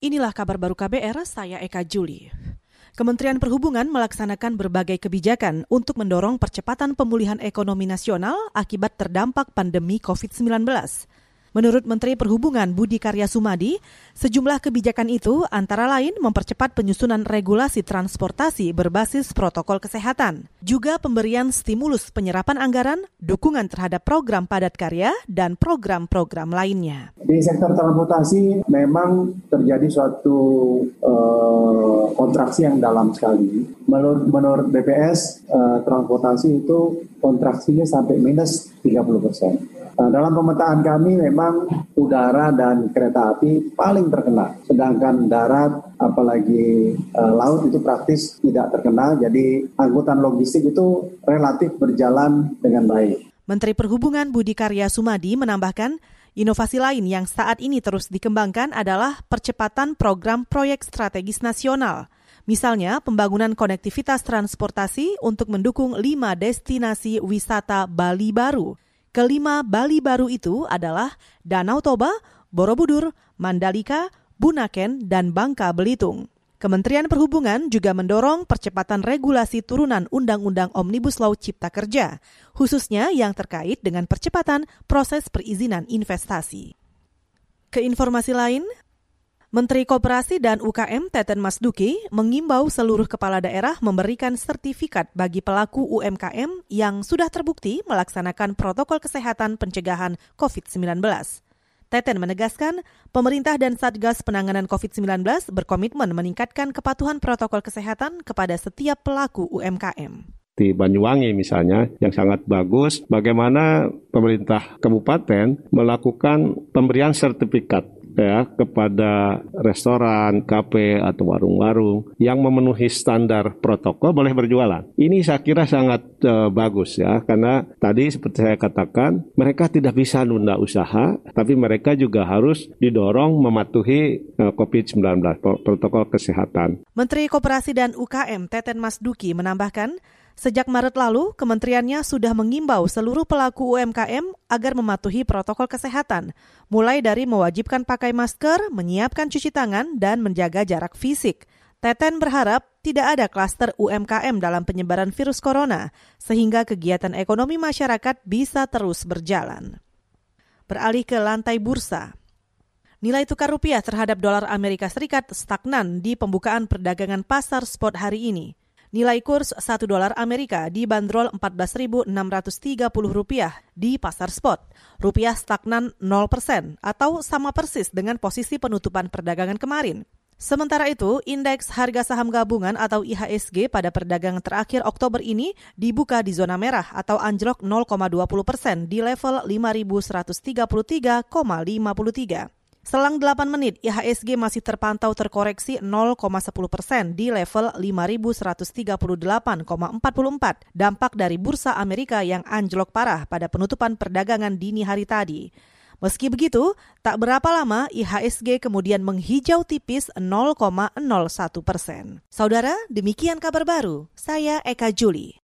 Inilah kabar baru KBR, saya Eka Juli. Kementerian Perhubungan melaksanakan berbagai kebijakan untuk mendorong percepatan pemulihan ekonomi nasional akibat terdampak pandemi COVID-19. Menurut Menteri Perhubungan Budi Karya Sumadi, sejumlah kebijakan itu antara lain mempercepat penyusunan regulasi transportasi berbasis protokol kesehatan, juga pemberian stimulus penyerapan anggaran, dukungan terhadap program padat karya, dan program-program lainnya. Di sektor transportasi memang terjadi suatu kontraksi yang dalam sekali. Menurut BPS, transportasi itu kontraksinya sampai minus 30%. Dalam pemetaan kami memang udara dan kereta api paling terkena. Sedangkan darat apalagi laut itu praktis tidak terkena. Jadi angkutan logistik itu relatif berjalan dengan baik. Menteri Perhubungan Budi Karya Sumadi menambahkan, inovasi lain yang saat ini terus dikembangkan adalah percepatan program proyek strategis nasional. Misalnya, pembangunan konektivitas transportasi untuk mendukung 5 destinasi wisata Bali baru. Kelima Bali baru itu adalah Danau Toba, Borobudur, Mandalika, Bunaken, dan Bangka Belitung. Kementerian Perhubungan juga mendorong percepatan regulasi turunan Undang-Undang Omnibus Law Cipta Kerja, khususnya yang terkait dengan percepatan proses perizinan investasi. Ke informasi lain, Menteri Koperasi dan UKM Teten Masduki mengimbau seluruh kepala daerah memberikan sertifikat bagi pelaku UMKM yang sudah terbukti melaksanakan protokol kesehatan pencegahan COVID-19. Teten menegaskan, pemerintah dan Satgas Penanganan COVID-19 berkomitmen meningkatkan kepatuhan protokol kesehatan kepada setiap pelaku UMKM. Di Banyuwangi misalnya yang sangat bagus, bagaimana pemerintah kabupaten melakukan pemberian sertifikat ya kepada restoran, kafe atau warung-warung yang memenuhi standar protokol boleh berjualan. Ini saya kira sangat bagus ya, karena tadi seperti saya katakan, mereka tidak bisa nunda usaha, tapi mereka juga harus didorong mematuhi COVID-19 protokol kesehatan. Menteri Koperasi dan UKM Teten Masduki menambahkan, sejak Maret lalu, kementeriannya sudah mengimbau seluruh pelaku UMKM agar mematuhi protokol kesehatan, mulai dari mewajibkan pakai masker, menyiapkan cuci tangan, dan menjaga jarak fisik. Teten berharap tidak ada klaster UMKM dalam penyebaran virus corona, sehingga kegiatan ekonomi masyarakat bisa terus berjalan. Beralih ke lantai bursa. Nilai tukar rupiah terhadap dolar Amerika Serikat stagnan di pembukaan perdagangan pasar spot hari ini. Nilai kurs $1 Amerika dibanderol Rp14.630 di pasar spot. Rupiah stagnan 0% atau sama persis dengan posisi penutupan perdagangan kemarin. Sementara itu, indeks harga saham gabungan atau IHSG pada perdagangan terakhir Oktober ini dibuka di zona merah atau anjlok 0,20% di level 5.133,53. Selang 8 menit, IHSG masih terpantau terkoreksi 0,10% di level 5.138,44, dampak dari bursa Amerika yang anjlok parah pada penutupan perdagangan dini hari tadi. Meski begitu, tak berapa lama IHSG kemudian menghijau tipis 0,01%. Saudara, demikian kabar baru. Saya Eka Juli.